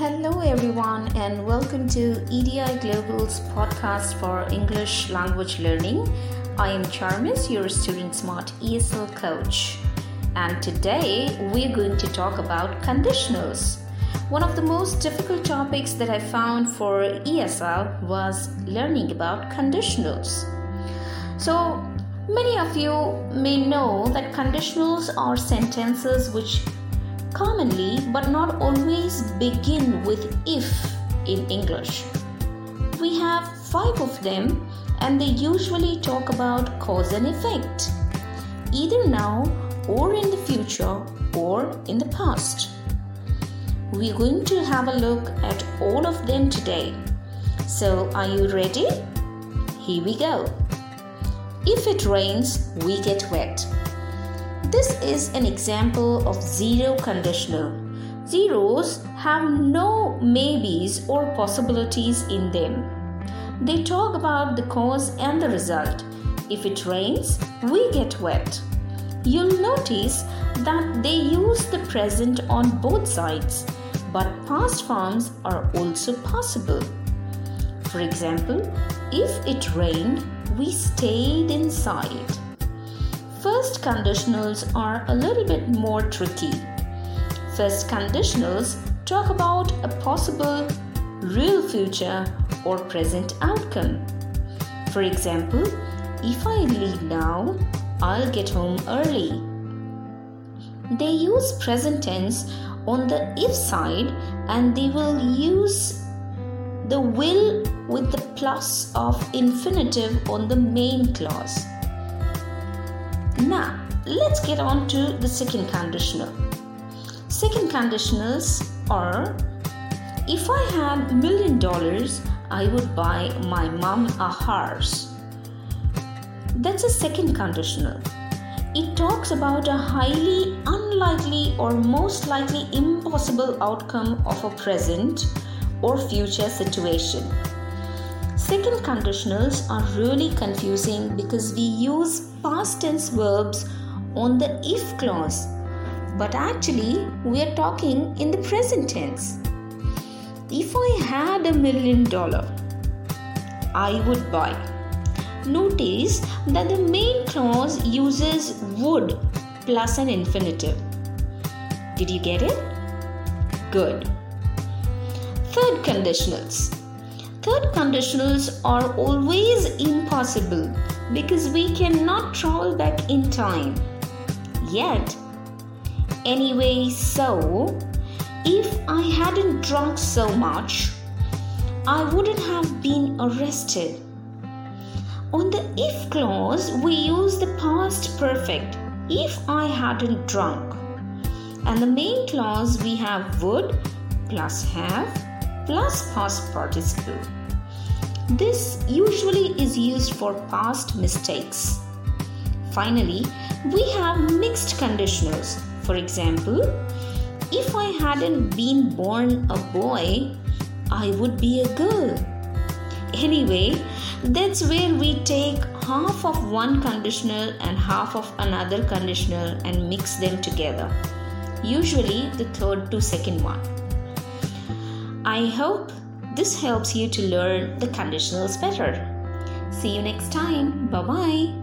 Hello everyone and welcome to EDI Global's podcast for English language learning. I am Charmis, your Student Smart ESL coach. And today we're going to talk about conditionals. One of the most difficult topics that I found for ESL was learning about conditionals. So many of you may know that conditionals are sentences which commonly but not always begin with if in English. We have 5 of them and they usually talk about cause and effect, either now or in the future or in the past. We're going to have a look at all of them today. So are you ready? Here we go. If it rains, we get wet. This is an example of zero conditional. Zeros have no maybes or possibilities in them. They talk about the cause and the result. If it rains, we get wet. You'll notice that they use the present on both sides, but past forms are also possible. For example, if it rained, we stayed inside. First conditionals are a little bit more tricky. First conditionals talk about a possible real future or present outcome. For example, if I leave now, I'll get home early. They use present tense on the if side and they will use the will with the plus of infinitive on the main clause. Now, let's get on to the second conditional. Second conditionals are, if I had $1 million, I would buy my mom a horse. That's a second conditional. It talks about a highly unlikely or most likely impossible outcome of a present or future situation. Second conditionals are really confusing because we use past tense verbs on the if clause, but actually we are talking in the present tense. If I had $1 million, I would buy. Notice that the main clause uses would plus an infinitive. Did you get it? Good. Third conditionals. Third conditionals are always impossible because we cannot travel back in time. Yet, anyway, so, if I hadn't drunk so much, I wouldn't have been arrested. On the if clause, we use the past perfect, if I hadn't drunk. And the main clause, we have would plus have plus past participle. This usually is used for past mistakes. Finally, we have mixed conditionals. For example, if I hadn't been born a boy, I would be a girl. Anyway, that's where we take half of one conditional and half of another conditional and mix them together. Usually the third to second one. I hope this helps you to learn the conditionals better. See you next time. Bye-bye.